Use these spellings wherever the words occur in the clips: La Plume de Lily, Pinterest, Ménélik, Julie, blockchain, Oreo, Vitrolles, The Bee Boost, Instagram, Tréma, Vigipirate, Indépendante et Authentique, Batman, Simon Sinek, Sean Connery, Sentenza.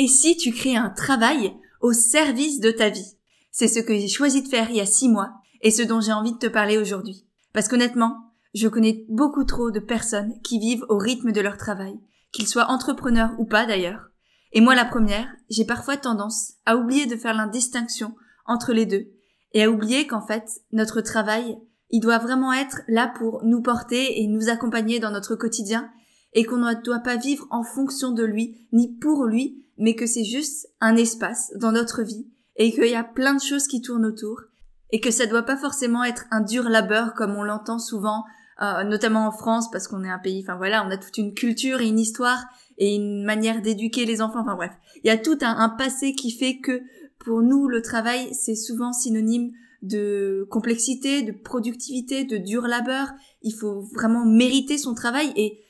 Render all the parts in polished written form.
Et si tu crées un travail au service de ta vie? C'est ce que j'ai choisi de faire il y a 6 mois et ce dont j'ai envie de te parler aujourd'hui. Parce qu'honnêtement, je connais beaucoup trop de personnes qui vivent au rythme de leur travail, qu'ils soient entrepreneurs ou pas d'ailleurs. Et moi la première, j'ai parfois tendance à oublier de faire la distinction entre les deux et à oublier qu'en fait, notre travail, il doit vraiment être là pour nous porter et nous accompagner dans notre quotidien et qu'on ne doit pas vivre en fonction de lui ni pour lui, mais que c'est juste un espace dans notre vie et qu'il y a plein de choses qui tournent autour et que ça doit pas forcément être un dur labeur comme on l'entend souvent, notamment en France parce qu'on est un pays, enfin voilà, on a toute une culture et une histoire et une manière d'éduquer les enfants, enfin bref. Il y a tout un passé qui fait que pour nous, le travail, c'est souvent synonyme de complexité, de productivité, de dur labeur. Il faut vraiment mériter son travail et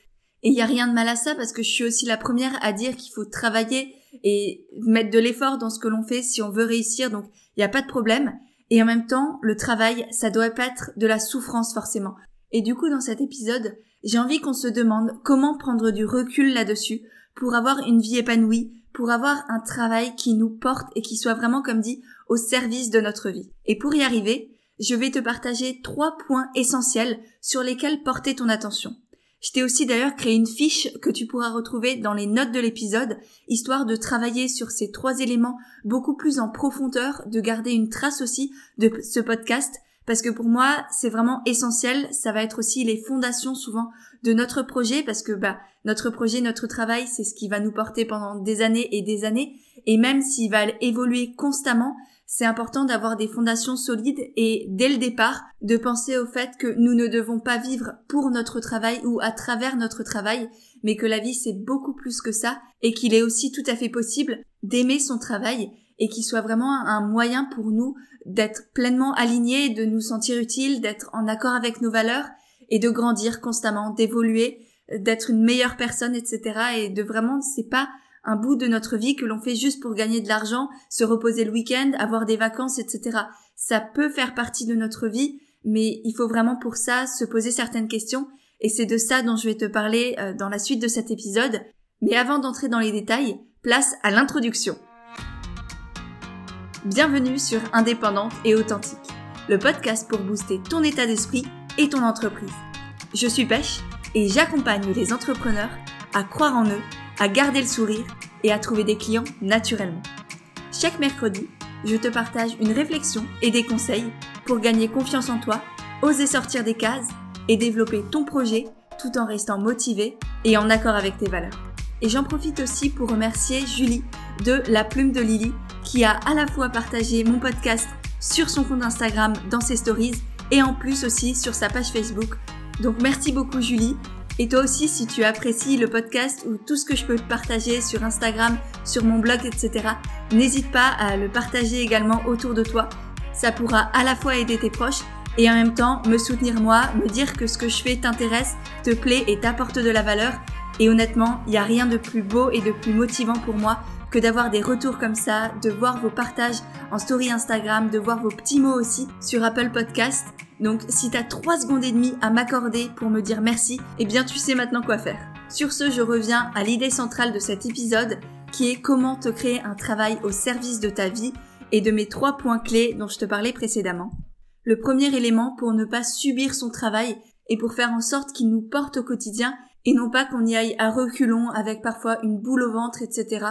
il y a rien de mal à ça parce que je suis aussi la première à dire qu'il faut travailler et mettre de l'effort dans ce que l'on fait si on veut réussir, donc il n'y a pas de problème. Et en même temps, le travail, ça doit pas être de la souffrance forcément. Et du coup, dans cet épisode, j'ai envie qu'on se demande comment prendre du recul là-dessus pour avoir une vie épanouie, pour avoir un travail qui nous porte et qui soit vraiment, comme dit, au service de notre vie. Et pour y arriver, je vais te partager 3 points essentiels sur lesquels porter ton attention. Je t'ai aussi d'ailleurs créé une fiche que tu pourras retrouver dans les notes de l'épisode, histoire de travailler sur ces 3 éléments beaucoup plus en profondeur, de garder une trace aussi de ce podcast, parce que pour moi, c'est vraiment essentiel. Ça va être aussi les fondations souvent de notre projet, parce que notre projet, notre travail, c'est ce qui va nous porter pendant des années, et même s'il va évoluer constamment, c'est important d'avoir des fondations solides et dès le départ de penser au fait que nous ne devons pas vivre pour notre travail ou à travers notre travail, mais que la vie c'est beaucoup plus que ça et qu'il est aussi tout à fait possible d'aimer son travail et qu'il soit vraiment un moyen pour nous d'être pleinement alignés, de nous sentir utiles, d'être en accord avec nos valeurs et de grandir constamment, d'évoluer, d'être une meilleure personne, etc. Et de vraiment, c'est pas un bout de notre vie que l'on fait juste pour gagner de l'argent, se reposer le week-end, avoir des vacances, etc. Ça peut faire partie de notre vie, mais il faut vraiment pour ça se poser certaines questions, et c'est de ça dont je vais te parler dans la suite de cet épisode. Mais avant d'entrer dans les détails, place à l'introduction. Bienvenue sur Indépendante et Authentique, le podcast pour booster ton état d'esprit et ton entreprise. Je suis Pêche, et j'accompagne les entrepreneurs à croire en eux, à garder le sourire et à trouver des clients naturellement. Chaque mercredi, je te partage une réflexion et des conseils pour gagner confiance en toi, oser sortir des cases et développer ton projet tout en restant motivé et en accord avec tes valeurs. Et j'en profite aussi pour remercier Julie de La Plume de Lily qui a à la fois partagé mon podcast sur son compte Instagram dans ses stories et en plus aussi sur sa page Facebook. Donc merci beaucoup Julie. Et toi aussi, si tu apprécies le podcast ou tout ce que je peux te partager sur Instagram, sur mon blog, etc., n'hésite pas à le partager également autour de toi. Ça pourra à la fois aider tes proches et en même temps me soutenir moi, me dire que ce que je fais t'intéresse, te plaît et t'apporte de la valeur. Et honnêtement, il n'y a rien de plus beau et de plus motivant pour moi que d'avoir des retours comme ça, de voir vos partages en story Instagram, de voir vos petits mots aussi sur Apple Podcast. Donc si t'as 3 secondes et demie à m'accorder pour me dire merci, eh bien tu sais maintenant quoi faire. Sur ce, je reviens à l'idée centrale de cet épisode qui est comment te créer un travail au service de ta vie et de mes 3 points clés dont je te parlais précédemment. Le premier élément pour ne pas subir son travail et pour faire en sorte qu'il nous porte au quotidien et non pas qu'on y aille à reculons avec parfois une boule au ventre, etc.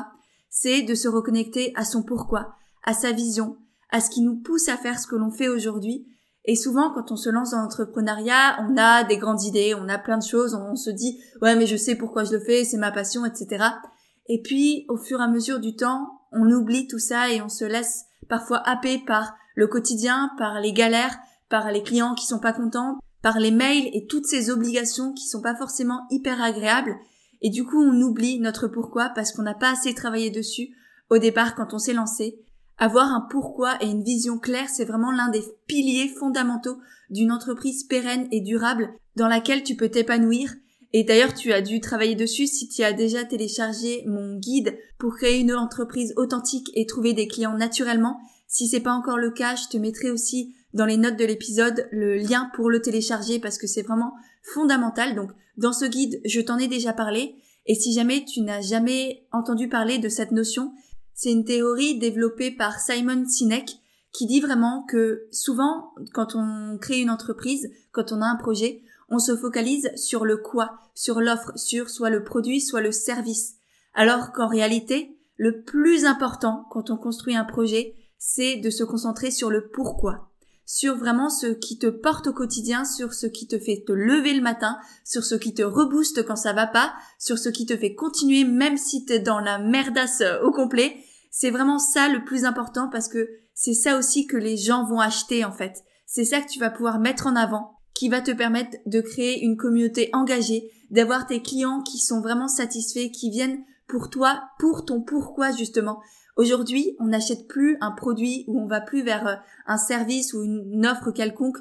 C'est de se reconnecter à son pourquoi, à sa vision, à ce qui nous pousse à faire ce que l'on fait aujourd'hui. Et souvent, quand on se lance dans l'entrepreneuriat, on a des grandes idées, on a plein de choses, on se dit « ouais, mais je sais pourquoi je le fais, c'est ma passion, etc. » Et puis, au fur et à mesure du temps, on oublie tout ça et on se laisse parfois happer par le quotidien, par les galères, par les clients qui sont pas contents, par les mails et toutes ces obligations qui sont pas forcément hyper agréables. Et du coup, on oublie notre pourquoi parce qu'on n'a pas assez travaillé dessus au départ quand on s'est lancé. Avoir un pourquoi et une vision claire, c'est vraiment l'un des piliers fondamentaux d'une entreprise pérenne et durable dans laquelle tu peux t'épanouir. Et d'ailleurs, tu as dû travailler dessus si tu as déjà téléchargé mon guide pour créer une entreprise authentique et trouver des clients naturellement. Si c'est pas encore le cas, je te mettrai aussi dans les notes de l'épisode le lien pour le télécharger parce que c'est vraiment fondamental. Donc, dans ce guide, je t'en ai déjà parlé. Et si jamais tu n'as jamais entendu parler de cette notion, c'est une théorie développée par Simon Sinek qui dit vraiment que souvent, quand on crée une entreprise, quand on a un projet, on se focalise sur le quoi, sur l'offre, sur soit le produit, soit le service. Alors qu'en réalité, le plus important quand on construit un projet, c'est de se concentrer sur le pourquoi, sur vraiment ce qui te porte au quotidien, sur ce qui te fait te lever le matin, sur ce qui te rebooste quand ça va pas, sur ce qui te fait continuer même si t'es dans la merdasse au complet. C'est vraiment ça le plus important parce que c'est ça aussi que les gens vont acheter en fait. C'est ça que tu vas pouvoir mettre en avant, qui va te permettre de créer une communauté engagée, d'avoir tes clients qui sont vraiment satisfaits, qui viennent pour toi, pour ton pourquoi justement. Aujourd'hui, on n'achète plus un produit ou on va plus vers un service ou une offre quelconque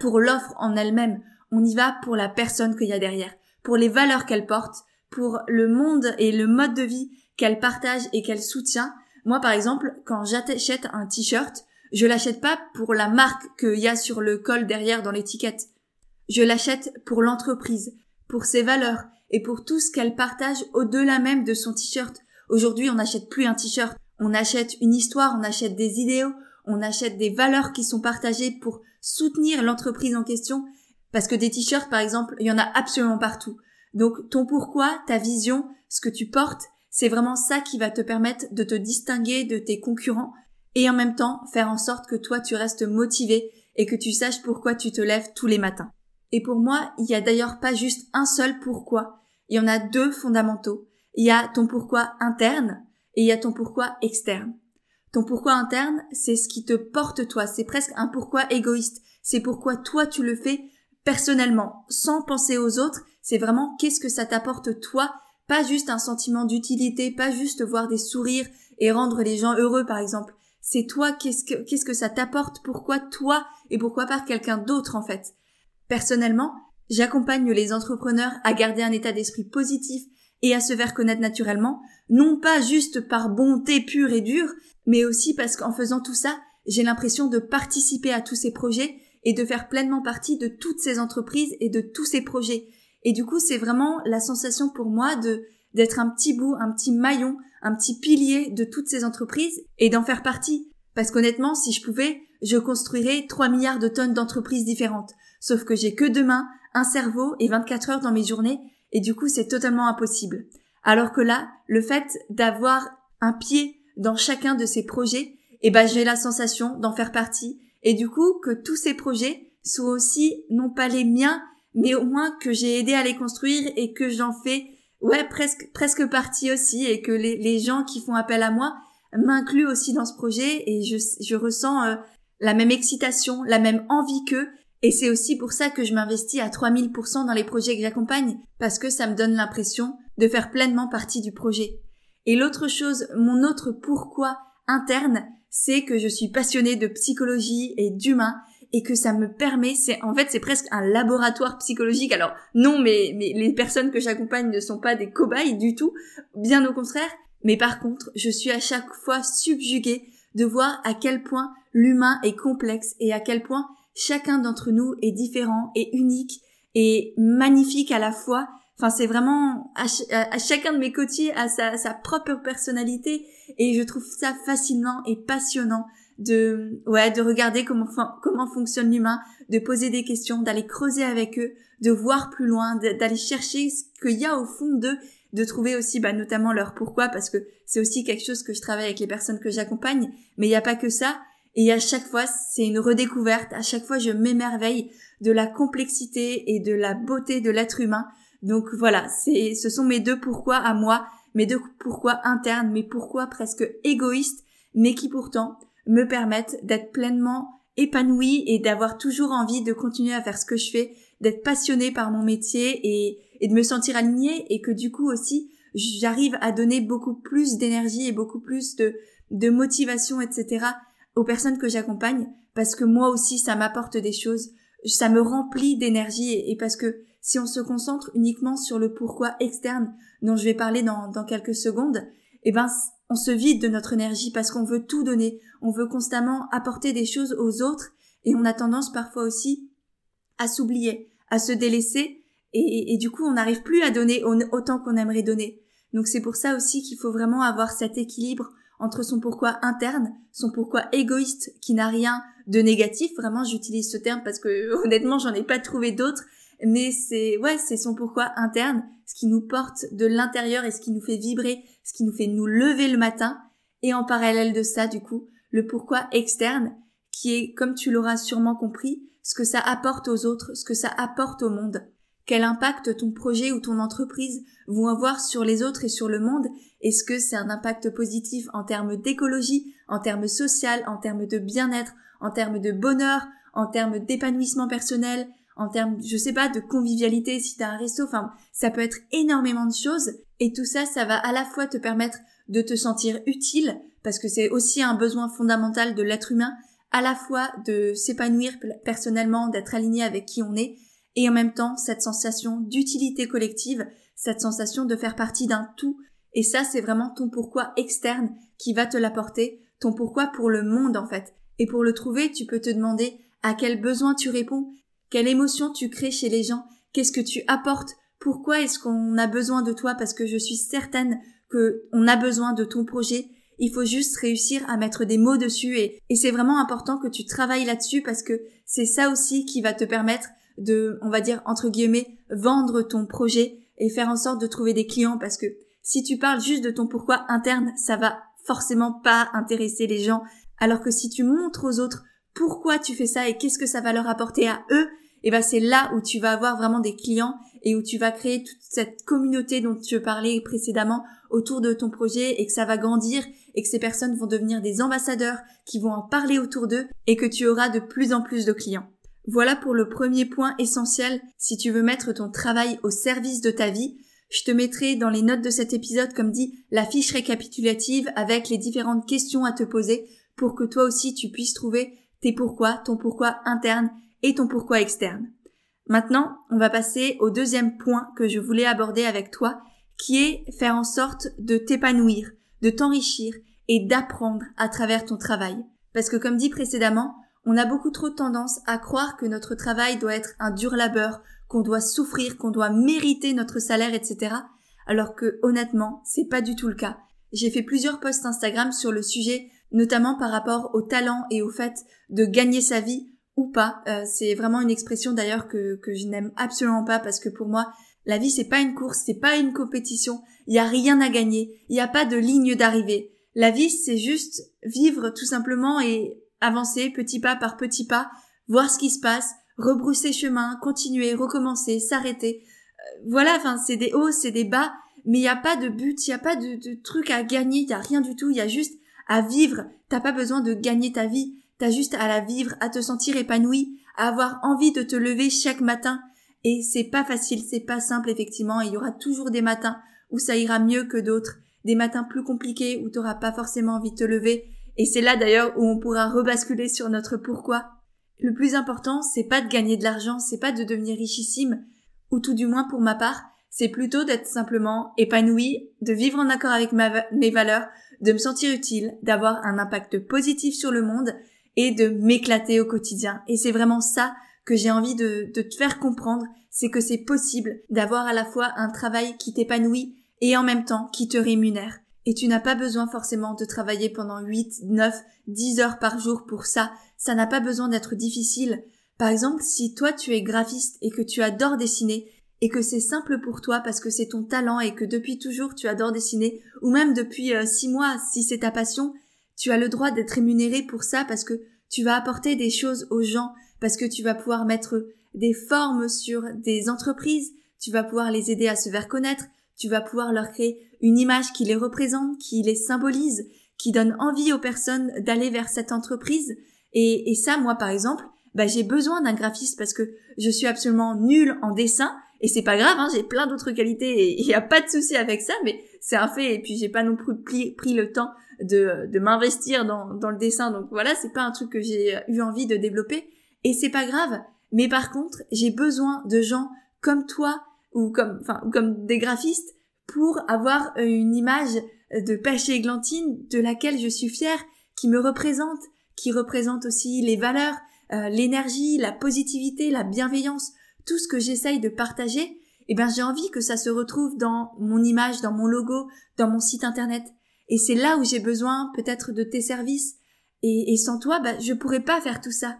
pour l'offre en elle-même. On y va pour la personne qu'il y a derrière, pour les valeurs qu'elle porte, pour le monde et le mode de vie qu'elle partage et qu'elle soutient. Moi, par exemple, quand j'achète un t-shirt, je l'achète pas pour la marque qu'il y a sur le col derrière dans l'étiquette. Je l'achète pour l'entreprise, pour ses valeurs et pour tout ce qu'elle partage au-delà même de son t-shirt. Aujourd'hui, on n'achète plus un t-shirt, on achète une histoire, on achète des idéaux, on achète des valeurs qui sont partagées pour soutenir l'entreprise en question. Parce que des t-shirts, par exemple, il y en a absolument partout. Donc, ton pourquoi, ta vision, ce que tu portes, c'est vraiment ça qui va te permettre de te distinguer de tes concurrents et en même temps faire en sorte que toi, tu restes motivé et que tu saches pourquoi tu te lèves tous les matins. Et pour moi, il n'y a d'ailleurs pas juste un seul pourquoi. Il y en a deux fondamentaux. Il y a ton pourquoi interne et il y a ton pourquoi externe. Ton pourquoi interne, c'est ce qui te porte toi. C'est presque un pourquoi égoïste. C'est pourquoi toi, tu le fais personnellement, sans penser aux autres. C'est vraiment qu'est-ce que ça t'apporte toi, pas juste un sentiment d'utilité, pas juste voir des sourires et rendre les gens heureux, par exemple. C'est toi, qu'est-ce que ça t'apporte, pourquoi toi et pourquoi pas quelqu'un d'autre, en fait. Personnellement, j'accompagne les entrepreneurs à garder un état d'esprit positif et à se faire connaître naturellement, non pas juste par bonté pure et dure, mais aussi parce qu'en faisant tout ça, j'ai l'impression de participer à tous ces projets et de faire pleinement partie de toutes ces entreprises et de tous ces projets. Et du coup, c'est vraiment la sensation pour moi d'être un petit bout, un petit maillon, un petit pilier de toutes ces entreprises et d'en faire partie. Parce qu'honnêtement, si je pouvais, je construirais 3 milliards de tonnes d'entreprises différentes. Sauf que j'ai que 2 mains, un cerveau et 24 heures dans mes journées. Et du coup, c'est totalement impossible. Alors que là, le fait d'avoir un pied dans chacun de ces projets, eh ben, j'ai la sensation d'en faire partie. Et du coup, que tous ces projets soient aussi, non pas les miens, mais au moins que j'ai aidé à les construire et que j'en fais, presque partie aussi, et que les gens qui font appel à moi m'incluent aussi dans ce projet et je ressens la même excitation, la même envie qu'eux. Et c'est aussi pour ça que je m'investis à 3000% dans les projets que j'accompagne, parce que ça me donne l'impression de faire pleinement partie du projet. Et l'autre chose, mon autre pourquoi interne, c'est que je suis passionnée de psychologie et d'humain, et que ça me permet, c'est presque un laboratoire psychologique. Alors non, mais les personnes que j'accompagne ne sont pas des cobayes du tout, bien au contraire. Mais par contre, je suis à chaque fois subjuguée de voir à quel point l'humain est complexe et à quel point chacun d'entre nous est différent et unique et magnifique à la fois. Enfin, c'est vraiment à chacun de mes côtiers à sa propre personnalité, et je trouve ça fascinant et passionnant de regarder comment fonctionne l'humain, de poser des questions, d'aller creuser avec eux, de voir plus loin, d'aller chercher ce qu'il y a au fond d'eux, de trouver aussi notamment leur pourquoi, parce que c'est aussi quelque chose que je travaille avec les personnes que j'accompagne. Mais il n'y a pas que ça. Et à chaque fois, c'est une redécouverte. À chaque fois, je m'émerveille de la complexité et de la beauté de l'être humain. Donc voilà, ce sont mes 2 pourquoi à moi, mes 2 pourquoi internes, mes pourquoi presque égoïstes, mais qui pourtant me permettent d'être pleinement épanouie et d'avoir toujours envie de continuer à faire ce que je fais, d'être passionnée par mon métier et de me sentir alignée, et que du coup aussi, j'arrive à donner beaucoup plus d'énergie et beaucoup plus de motivation, etc., aux personnes que j'accompagne, parce que moi aussi ça m'apporte des choses, ça me remplit d'énergie, et parce que si on se concentre uniquement sur le pourquoi externe dont je vais parler dans quelques secondes, on se vide de notre énergie parce qu'on veut tout donner, on veut constamment apporter des choses aux autres, et on a tendance parfois aussi à s'oublier, à se délaisser Et du coup, on n'arrive plus à donner autant qu'on aimerait donner. Donc c'est pour ça aussi qu'il faut vraiment avoir cet équilibre entre son pourquoi interne, son pourquoi égoïste qui n'a rien de négatif. Vraiment, j'utilise ce terme parce que honnêtement, j'en ai pas trouvé d'autres. Mais c'est son pourquoi interne, ce qui nous porte de l'intérieur et ce qui nous fait vibrer, ce qui nous fait nous lever le matin. Et en parallèle de ça, du coup, le pourquoi externe, qui est, comme tu l'auras sûrement compris, ce que ça apporte aux autres, ce que ça apporte au monde. Quel impact ton projet ou ton entreprise vont avoir sur les autres et sur le monde? Est-ce que c'est un impact positif en termes d'écologie, en termes social, en termes de bien-être, en termes de bonheur, en termes d'épanouissement personnel, en termes, je sais pas, de convivialité si t'as un resto, enfin, ça peut être énormément de choses. Et tout ça, ça va à la fois te permettre de te sentir utile, parce que c'est aussi un besoin fondamental de l'être humain, à la fois de s'épanouir personnellement, d'être aligné avec qui on est, et en même temps, cette sensation d'utilité collective, cette sensation de faire partie d'un tout. Et ça, c'est vraiment ton pourquoi externe qui va te l'apporter, ton pourquoi pour le monde, en fait. Et pour le trouver, tu peux te demander à quel besoin tu réponds, quelle émotion tu crées chez les gens, qu'est-ce que tu apportes, pourquoi est-ce qu'on a besoin de toi, parce que je suis certaine qu'on a besoin de ton projet. Il faut juste réussir à mettre des mots dessus et c'est vraiment important que tu travailles là-dessus parce que c'est ça aussi qui va te permettre de, on va dire, entre guillemets, vendre ton projet et faire en sorte de trouver des clients, parce que si tu parles juste de ton pourquoi interne, ça va forcément pas intéresser les gens, alors que si tu montres aux autres pourquoi tu fais ça et qu'est-ce que ça va leur apporter à eux, et ben c'est là où tu vas avoir vraiment des clients et où tu vas créer toute cette communauté dont tu parlais précédemment autour de ton projet et que ça va grandir et que ces personnes vont devenir des ambassadeurs qui vont en parler autour d'eux et que tu auras de plus en plus de clients. Voilà pour le premier point essentiel si tu veux mettre ton travail au service de ta vie. Je te mettrai dans les notes de cet épisode, comme dit, la fiche récapitulative avec les différentes questions à te poser pour que toi aussi tu puisses trouver tes pourquoi, ton pourquoi interne et ton pourquoi externe. Maintenant, on va passer au deuxième point que je voulais aborder avec toi, qui est faire en sorte de t'épanouir, de t'enrichir et d'apprendre à travers ton travail. Parce que comme dit précédemment, on a beaucoup trop tendance à croire que notre travail doit être un dur labeur, qu'on doit souffrir, qu'on doit mériter notre salaire, etc. Alors que honnêtement, c'est pas du tout le cas. J'ai fait plusieurs posts Instagram sur le sujet, notamment par rapport au talent et au fait de gagner sa vie ou pas. C'est vraiment une expression d'ailleurs que je n'aime absolument pas, parce que pour moi, la vie, c'est pas une course, c'est pas une compétition, il y a rien à gagner, il y a pas de ligne d'arrivée. La vie, c'est juste vivre tout simplement et avancer petit pas par petit pas, voir ce qui se passe, rebrousser chemin, continuer, recommencer, s'arrêter. Voilà, enfin, c'est des hauts, c'est des bas, mais il y a pas de but, il y a pas de truc à gagner, il y a rien du tout, il y a juste à vivre. T'as pas besoin de gagner ta vie. T'as juste à la vivre, à te sentir épanoui, à avoir envie de te lever chaque matin. Et c'est pas facile, c'est pas simple, effectivement. Il y aura toujours des matins où ça ira mieux que d'autres. Des matins plus compliqués où t'auras pas forcément envie de te lever. Et c'est là d'ailleurs où on pourra rebasculer sur notre pourquoi. Le plus important, c'est pas de gagner de l'argent, c'est pas de devenir richissime. Ou tout du moins pour ma part, c'est plutôt d'être simplement épanoui, de vivre en accord avec mes valeurs, de me sentir utile, d'avoir un impact positif sur le monde et de m'éclater au quotidien. Et c'est vraiment ça que j'ai envie de te faire comprendre, c'est que c'est possible d'avoir à la fois un travail qui t'épanouit et en même temps qui te rémunère. Et tu n'as pas besoin forcément de travailler pendant 8, 9, 10 heures par jour pour ça. Ça n'a pas besoin d'être difficile. Par exemple, si toi tu es graphiste et que tu adores dessiner et que c'est simple pour toi parce que c'est ton talent et que depuis toujours tu adores dessiner, ou même depuis 6 mois si c'est ta passion, tu as le droit d'être rémunéré pour ça parce que tu vas apporter des choses aux gens, parce que tu vas pouvoir mettre des formes sur des entreprises, tu vas pouvoir les aider à se faire connaître, tu vas pouvoir leur créer une image qui les représente, qui les symbolise, qui donne envie aux personnes d'aller vers cette entreprise. Et ça, moi par exemple, bah, j'ai besoin d'un graphiste parce que je suis absolument nulle en dessin. Et c'est pas grave, hein, j'ai plein d'autres qualités et il n'y a pas de souci avec ça, mais c'est un fait. Et puis j'ai pas non plus pris le temps de m'investir dans le dessin. Donc voilà, c'est pas un truc que j'ai eu envie de développer et c'est pas grave. Mais par contre, j'ai besoin de gens comme toi ou comme des graphistes pour avoir une image de Pêche et Églantine de laquelle je suis fière, qui me représente, qui représente aussi les valeurs, l'énergie, la positivité, la bienveillance. tout ce que j'essaye de partager, eh ben, j'ai envie que ça se retrouve dans mon image, dans mon logo, dans mon site internet. Et c'est là où j'ai besoin peut-être de tes services. Et sans toi, bah, je pourrais pas faire tout ça.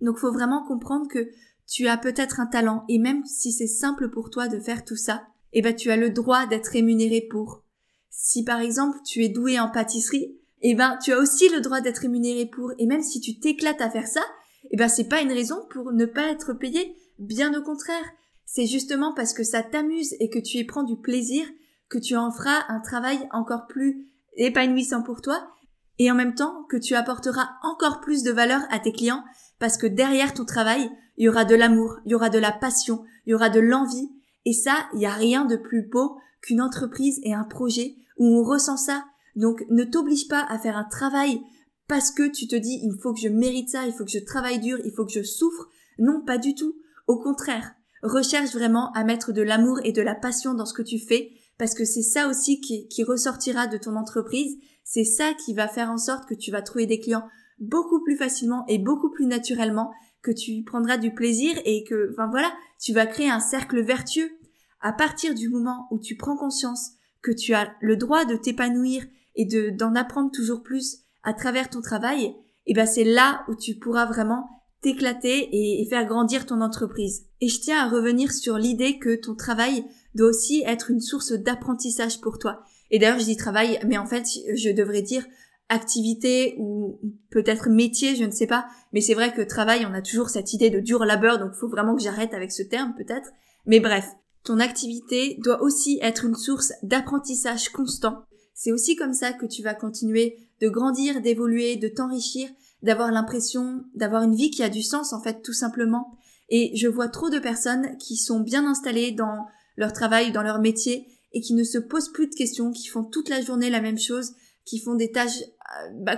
Donc, faut vraiment comprendre que tu as peut-être un talent. Et même si c'est simple pour toi de faire tout ça, eh ben, tu as le droit d'être rémunéré pour. Si par exemple, tu es doué en pâtisserie, eh ben, tu as aussi le droit d'être rémunéré pour. Et même si tu t'éclates à faire ça, eh ben, c'est pas une raison pour ne pas être payé. Bien au contraire. C'est justement parce que ça t'amuse et que tu y prends du plaisir que tu en feras un travail encore plus épanouissant pour toi. Et en même temps, que tu apporteras encore plus de valeur à tes clients parce que derrière ton travail, il y aura de l'amour, il y aura de la passion, il y aura de l'envie. Et ça, il n'y a rien de plus beau qu'une entreprise et un projet où on ressent ça. Donc, ne t'oblige pas à faire un travail parce que tu te dis « il faut que je mérite ça, il faut que je travaille dur, il faut que je souffre ». Non, pas du tout. Au contraire, recherche vraiment à mettre de l'amour et de la passion dans ce que tu fais parce que c'est ça aussi qui ressortira de ton entreprise. C'est ça qui va faire en sorte que tu vas trouver des clients beaucoup plus facilement et beaucoup plus naturellement, que tu prendras du plaisir et que, enfin voilà, tu vas créer un cercle vertueux. À partir du moment où tu prends conscience que tu as le droit de t'épanouir et d'en apprendre toujours plus à travers ton travail, et ben c'est là où tu pourras vraiment t'éclater et faire grandir ton entreprise. Et je tiens à revenir sur l'idée que ton travail doit aussi être une source d'apprentissage pour toi. Et d'ailleurs, je dis travail, mais en fait, je devrais dire activité ou peut-être métier, je ne sais pas. Mais c'est vrai que travail, on a toujours cette idée de dur labeur, donc il faut vraiment que j'arrête avec ce terme peut-être. Mais bref, ton activité doit aussi être une source d'apprentissage constant. C'est aussi comme ça que tu vas continuer de grandir, d'évoluer, de t'enrichir, d'avoir l'impression d'avoir une vie qui a du sens en fait, tout simplement. Et je vois trop de personnes qui sont bien installées dans leur travail, dans leur métier, et qui ne se posent plus de questions, qui font toute la journée la même chose, qui font des tâches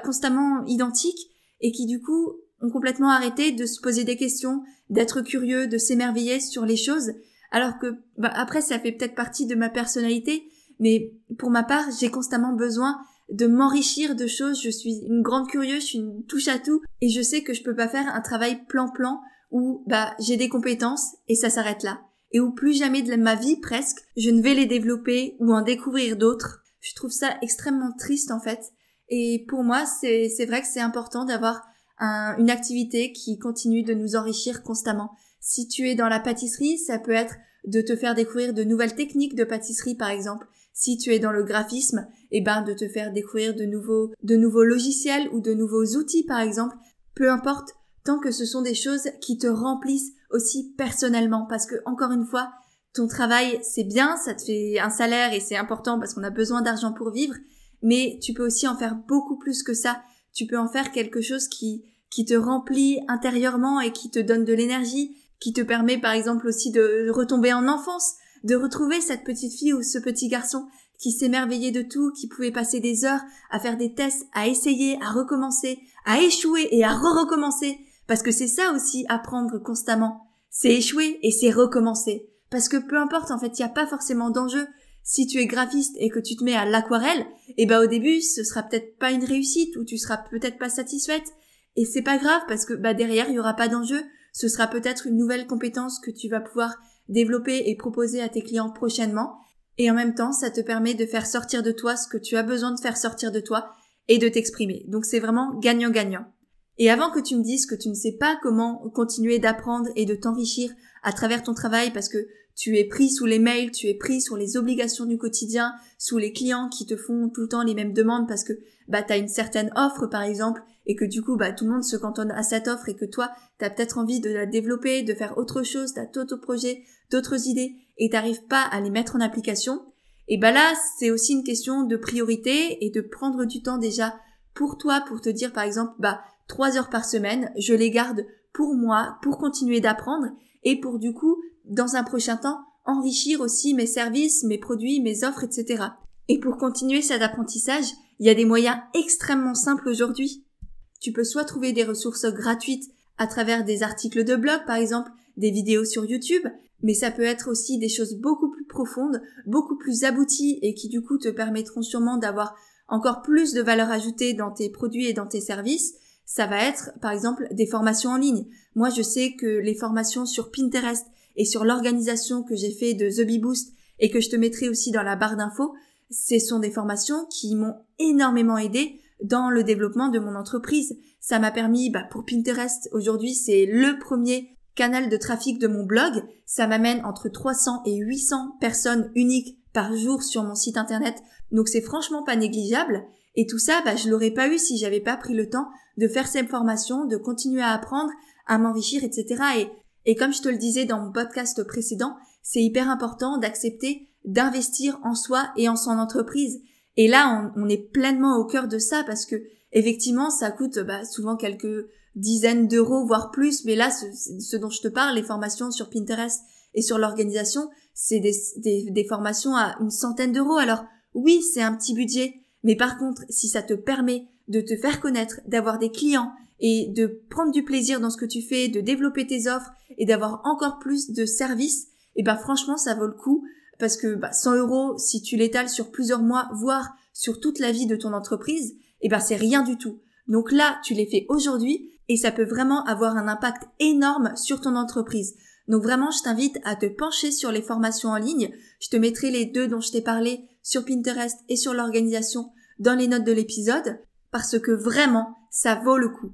constamment identiques et qui du coup ont complètement arrêté de se poser des questions, d'être curieux, de s'émerveiller sur les choses. Alors que après ça fait peut-être partie de ma personnalité, mais pour ma part j'ai constamment besoin de m'enrichir de choses. Je suis une grande curieuse, je suis une touche à tout et je sais que je peux pas faire un travail plan où j'ai des compétences et ça s'arrête là. Et où plus jamais de ma vie presque, je ne vais les développer ou en découvrir d'autres. Je trouve ça extrêmement triste en fait. Et pour moi, c'est vrai que c'est important d'avoir une activité qui continue de nous enrichir constamment. Si tu es dans la pâtisserie, ça peut être de te faire découvrir de nouvelles techniques de pâtisserie par exemple. Si tu es dans le graphisme, eh ben de te faire découvrir de nouveaux logiciels ou de nouveaux outils par exemple. Peu importe, tant que ce sont des choses qui te remplissent aussi personnellement, parce que encore une fois, ton travail c'est bien, ça te fait un salaire et c'est important parce qu'on a besoin d'argent pour vivre, mais tu peux aussi en faire beaucoup plus que ça. Tu peux en faire quelque chose qui te remplit intérieurement et qui te donne de l'énergie, qui te permet par exemple aussi de retomber en enfance, de retrouver cette petite fille ou ce petit garçon qui s'émerveillait de tout, qui pouvait passer des heures à faire des tests, à essayer, à recommencer, à échouer et à recommencer. Parce que c'est ça aussi, apprendre constamment. C'est échouer et c'est recommencer. Parce que peu importe, en fait, il n'y a pas forcément d'enjeu. Si tu es graphiste et que tu te mets à l'aquarelle, eh ben, au début, ce sera peut-être pas une réussite ou tu seras peut-être pas satisfaite. Et c'est pas grave parce que, derrière, il n'y aura pas d'enjeu. Ce sera peut-être une nouvelle compétence que tu vas pouvoir développer et proposer à tes clients prochainement. Et en même temps, ça te permet de faire sortir de toi ce que tu as besoin de faire sortir de toi et de t'exprimer. Donc c'est vraiment gagnant-gagnant. Et avant que tu me dises que tu ne sais pas comment continuer d'apprendre et de t'enrichir à travers ton travail parce que tu es pris sous les mails, tu es pris sur les obligations du quotidien, sous les clients qui te font tout le temps les mêmes demandes parce que t'as une certaine offre par exemple et que du coup tout le monde se cantonne à cette offre et que toi t'as peut-être envie de la développer, de faire autre chose, t'as d'autres projets, d'autres idées et t'arrives pas à les mettre en application. Et là c'est aussi une question de priorité et de prendre du temps déjà pour toi pour te dire par exemple 3 heures par semaine, je les garde pour moi, pour continuer d'apprendre et pour du coup, dans un prochain temps, enrichir aussi mes services, mes produits, mes offres, etc. Et pour continuer cet apprentissage, il y a des moyens extrêmement simples aujourd'hui. Tu peux soit trouver des ressources gratuites à travers des articles de blog, par exemple, des vidéos sur YouTube, mais ça peut être aussi des choses beaucoup plus profondes, beaucoup plus abouties et qui du coup te permettront sûrement d'avoir encore plus de valeur ajoutée dans tes produits et dans tes services. Ça va être, par exemple, des formations en ligne. Moi, je sais que les formations sur Pinterest et sur l'organisation que j'ai fait de The Bee Boost et que je te mettrai aussi dans la barre d'infos, ce sont des formations qui m'ont énormément aidée dans le développement de mon entreprise. Ça m'a permis, pour Pinterest, aujourd'hui, c'est le premier canal de trafic de mon blog. Ça m'amène entre 300 et 800 personnes uniques par jour sur mon site internet. Donc, c'est franchement pas négligeable. Et tout ça, je l'aurais pas eu si j'avais pas pris le temps de faire ces formations, de continuer à apprendre, à m'enrichir, etc. Et comme je te le disais dans mon podcast précédent, c'est hyper important d'accepter d'investir en soi et en son entreprise. Et là, on est pleinement au cœur de ça parce que effectivement, ça coûte souvent quelques dizaines d'euros, voire plus. Mais là, ce dont je te parle, les formations sur Pinterest et sur l'organisation, c'est des formations à une centaine d'euros. Alors oui, c'est un petit budget, mais par contre, si ça te permet de te faire connaître, d'avoir des clients et de prendre du plaisir dans ce que tu fais, de développer tes offres et d'avoir encore plus de services, et franchement, ça vaut le coup. Parce que 100 euros, si tu l'étales sur plusieurs mois, voire sur toute la vie de ton entreprise, c'est rien du tout. Donc là, tu les fais aujourd'hui et ça peut vraiment avoir un impact énorme sur ton entreprise. Donc vraiment, je t'invite à te pencher sur les formations en ligne. Je te mettrai les deux dont je t'ai parlé sur Pinterest et sur l'organisation dans les notes de l'épisode parce que vraiment, ça vaut le coup.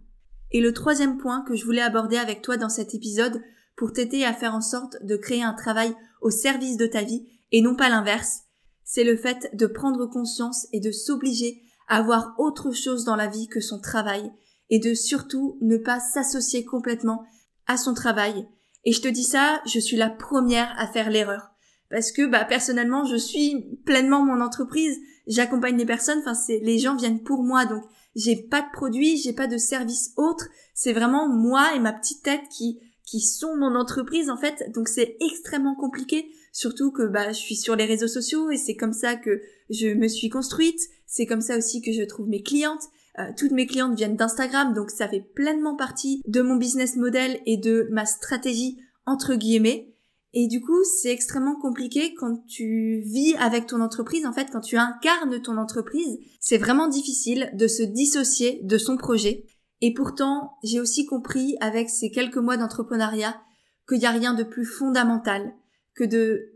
Et le troisième point que je voulais aborder avec toi dans cet épisode pour t'aider à faire en sorte de créer un travail au service de ta vie et non pas l'inverse, c'est le fait de prendre conscience et de s'obliger à avoir autre chose dans la vie que son travail et de surtout ne pas s'associer complètement à son travail. Et je te dis ça, je suis la première à faire l'erreur parce que personnellement, je suis pleinement mon entreprise, j'accompagne les personnes, les gens viennent pour moi, donc j'ai pas de produit, j'ai pas de service autre, c'est vraiment moi et ma petite tête qui sont mon entreprise en fait, donc c'est extrêmement compliqué, surtout que je suis sur les réseaux sociaux et c'est comme ça que je me suis construite, c'est comme ça aussi que je trouve mes clientes, toutes mes clientes viennent d'Instagram, donc ça fait pleinement partie de mon business model et de ma stratégie entre guillemets, et du coup c'est extrêmement compliqué quand tu vis avec ton entreprise en fait, quand tu incarnes ton entreprise, c'est vraiment difficile de se dissocier de son projet. Et pourtant, j'ai aussi compris avec ces quelques mois d'entrepreneuriat qu'il n'y a rien de plus fondamental que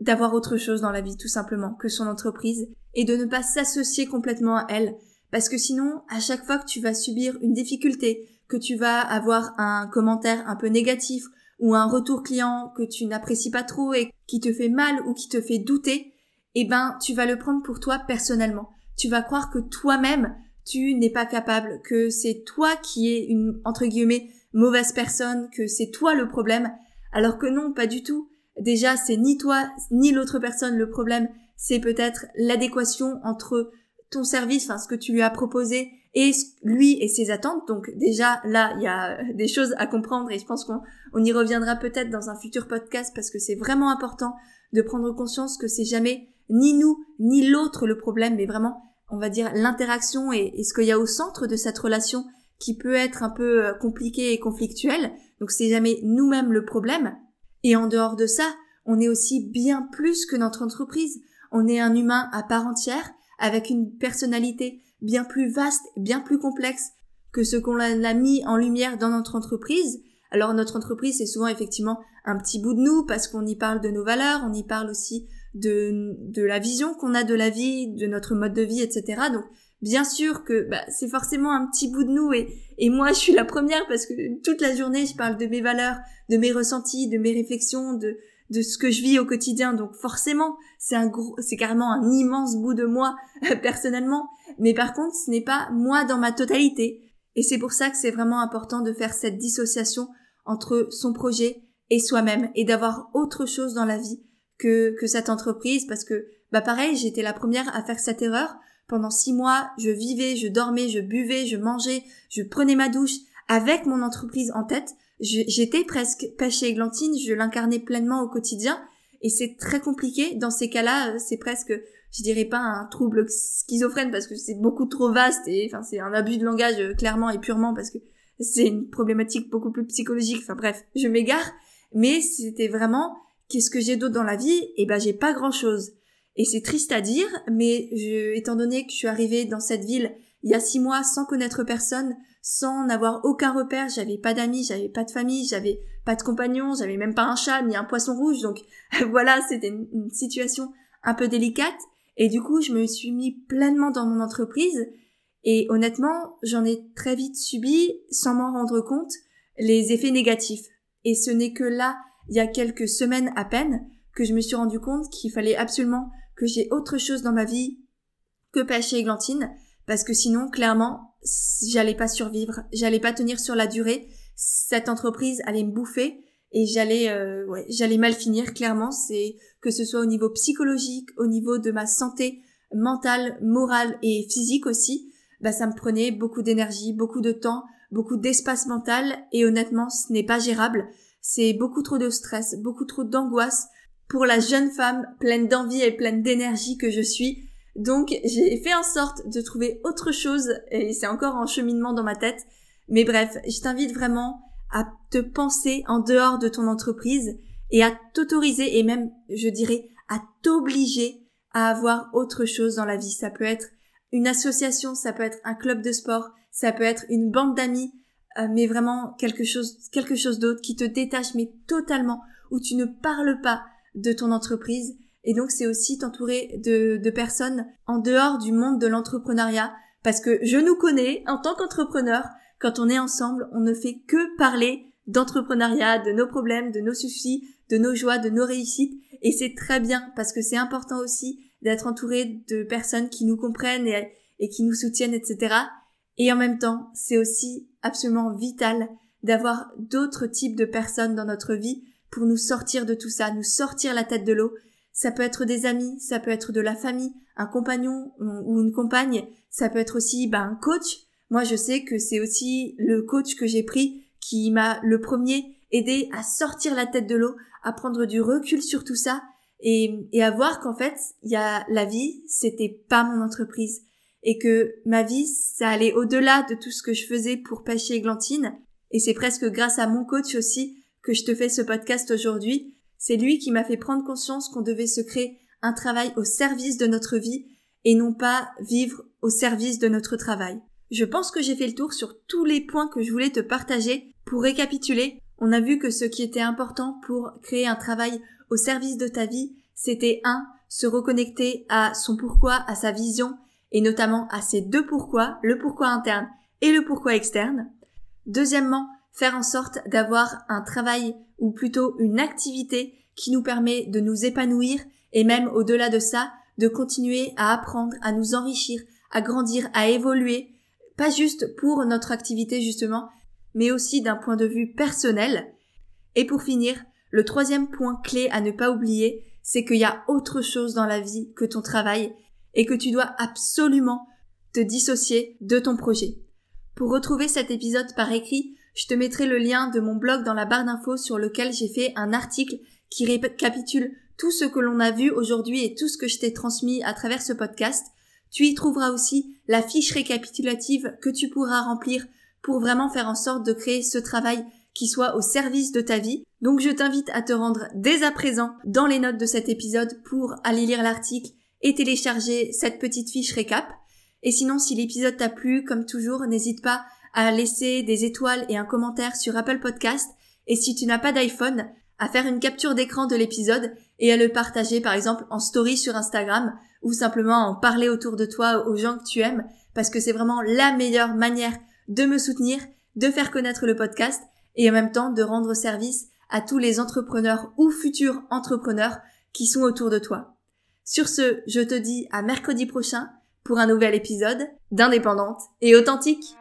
d'avoir autre chose dans la vie, tout simplement, que son entreprise, et de ne pas s'associer complètement à elle. Parce que sinon, à chaque fois que tu vas subir une difficulté, que tu vas avoir un commentaire un peu négatif ou un retour client que tu n'apprécies pas trop et qui te fait mal ou qui te fait douter, tu vas le prendre pour toi personnellement. Tu vas croire que toi-même, tu n'es pas capable, que c'est toi qui es une, entre guillemets, mauvaise personne, que c'est toi le problème, alors que non, pas du tout. Déjà, c'est ni toi, ni l'autre personne le problème, c'est peut-être l'adéquation entre ton service, ce que tu lui as proposé, et lui et ses attentes. Donc déjà, là, il y a des choses à comprendre et je pense qu'on y reviendra peut-être dans un futur podcast parce que c'est vraiment important de prendre conscience que c'est jamais ni nous, ni l'autre le problème, mais vraiment on va dire l'interaction et ce qu'il y a au centre de cette relation qui peut être un peu compliquée et conflictuelle. Donc c'est jamais nous-mêmes le problème. Et en dehors de ça, on est aussi bien plus que notre entreprise. On est un humain à part entière avec une personnalité bien plus vaste, bien plus complexe que ce qu'on a mis en lumière dans notre entreprise. Alors notre entreprise, c'est souvent effectivement un petit bout de nous parce qu'on y parle de nos valeurs, on y parle aussi de la vision qu'on a de la vie, de notre mode de vie, etc. Donc bien sûr que c'est forcément un petit bout de nous et moi je suis la première parce que toute la journée je parle de mes valeurs, de mes ressentis, de mes réflexions, de ce que je vis au quotidien. Donc forcément c'est carrément un immense bout de moi personnellement. Mais par contre ce n'est pas moi dans ma totalité. Et c'est pour ça que c'est vraiment important de faire cette dissociation entre son projet et soi-même et d'avoir autre chose dans la vie que cette entreprise parce que, pareil, j'étais la première à faire cette erreur. Pendant 6 mois, je vivais, je dormais, je buvais, je mangeais, je prenais ma douche avec mon entreprise en tête. J'étais presque Pêche et Églantine, je l'incarnais pleinement au quotidien et c'est très compliqué. Dans ces cas-là, c'est presque, je dirais pas un trouble schizophrène parce que c'est beaucoup trop vaste et c'est un abus de langage clairement et purement parce que c'est une problématique beaucoup plus psychologique. Bref, je m'égare, mais c'était vraiment... Qu'est-ce que j'ai d'autre dans la vie ? J'ai pas grand-chose. Et c'est triste à dire, mais étant donné que je suis arrivée dans cette ville Il y a 6 mois, sans connaître personne, sans n'avoir aucun repère, j'avais pas d'amis, j'avais pas de famille, j'avais pas de compagnon, j'avais même pas un chat ni un poisson rouge, donc voilà, c'était une situation un peu délicate. Et du coup, je me suis mis pleinement dans mon entreprise et honnêtement, j'en ai très vite subi, sans m'en rendre compte, les effets négatifs. Et ce n'est que là, il y a quelques semaines à peine, que je me suis rendu compte qu'il fallait absolument que j'ai autre chose dans ma vie que pêcher et Glantine, parce que sinon, clairement, j'allais pas survivre, j'allais pas tenir sur la durée, cette entreprise allait me bouffer et j'allais mal finir, clairement. C'est que ce soit au niveau psychologique, au niveau de ma santé mentale, morale et physique aussi, bah ça me prenait beaucoup d'énergie, beaucoup de temps, beaucoup d'espace mental et honnêtement, ce n'est pas gérable. C'est beaucoup trop de stress, beaucoup trop d'angoisse pour la jeune femme pleine d'envie et pleine d'énergie que je suis. Donc j'ai fait en sorte de trouver autre chose et c'est encore en cheminement dans ma tête. Mais bref, je t'invite vraiment à te penser en dehors de ton entreprise et à t'autoriser et même, je dirais, à t'obliger à avoir autre chose dans la vie. Ça peut être une association, ça peut être un club de sport, ça peut être une bande d'amis, mais vraiment quelque chose d'autre qui te détache mais totalement, où tu ne parles pas de ton entreprise. Et donc, c'est aussi t'entourer de personnes en dehors du monde de l'entrepreneuriat. Parce que je nous connais, en tant qu'entrepreneurs, quand on est ensemble, on ne fait que parler d'entrepreneuriat, de nos problèmes, de nos soucis, de nos joies, de nos réussites. Et c'est très bien parce que c'est important aussi d'être entouré de personnes qui nous comprennent et qui nous soutiennent, etc. Et en même temps, c'est aussi absolument vital d'avoir d'autres types de personnes dans notre vie pour nous sortir de tout ça, nous sortir la tête de l'eau. Ça peut être des amis, ça peut être de la famille, un compagnon ou une compagne, ça peut être aussi un coach. Moi, je sais que c'est aussi le coach que j'ai pris qui m'a le premier aidé à sortir la tête de l'eau, à prendre du recul sur tout ça et à voir qu'en fait, il y a la vie, c'était pas mon entreprise et que ma vie, ça allait au-delà de tout ce que je faisais pour pêcher Églantine. Et c'est presque grâce à mon coach aussi que je te fais ce podcast aujourd'hui. C'est lui qui m'a fait prendre conscience qu'on devait se créer un travail au service de notre vie et non pas vivre au service de notre travail. Je pense que j'ai fait le tour sur tous les points que je voulais te partager. Pour récapituler, on a vu que ce qui était important pour créer un travail au service de ta vie, c'était 1. Se reconnecter à son pourquoi, à sa vision et notamment à ses 2 pourquoi, le pourquoi interne et le pourquoi externe. Deuxièmement, faire en sorte d'avoir un travail ou plutôt une activité qui nous permet de nous épanouir et même au-delà de ça, de continuer à apprendre, à nous enrichir, à grandir, à évoluer, pas juste pour notre activité justement, mais aussi d'un point de vue personnel. Et pour finir, le 3e point clé à ne pas oublier, c'est qu'il y a autre chose dans la vie que ton travail et que tu dois absolument te dissocier de ton projet. Pour retrouver cet épisode par écrit, je te mettrai le lien de mon blog dans la barre d'infos sur lequel j'ai fait un article qui récapitule tout ce que l'on a vu aujourd'hui et tout ce que je t'ai transmis à travers ce podcast. Tu y trouveras aussi la fiche récapitulative que tu pourras remplir pour vraiment faire en sorte de créer ce travail qui soit au service de ta vie. Donc je t'invite à te rendre dès à présent dans les notes de cet épisode pour aller lire l'article et télécharger cette petite fiche récap. Et sinon, si l'épisode t'a plu, comme toujours, n'hésite pas à laisser des étoiles et un commentaire sur Apple Podcast et si tu n'as pas d'iPhone, à faire une capture d'écran de l'épisode et à le partager par exemple en story sur Instagram ou simplement à en parler autour de toi aux gens que tu aimes parce que c'est vraiment la meilleure manière de me soutenir, de faire connaître le podcast et en même temps de rendre service à tous les entrepreneurs ou futurs entrepreneurs qui sont autour de toi. Sur ce, je te dis à mercredi prochain pour un nouvel épisode d'Indépendante et Authentique.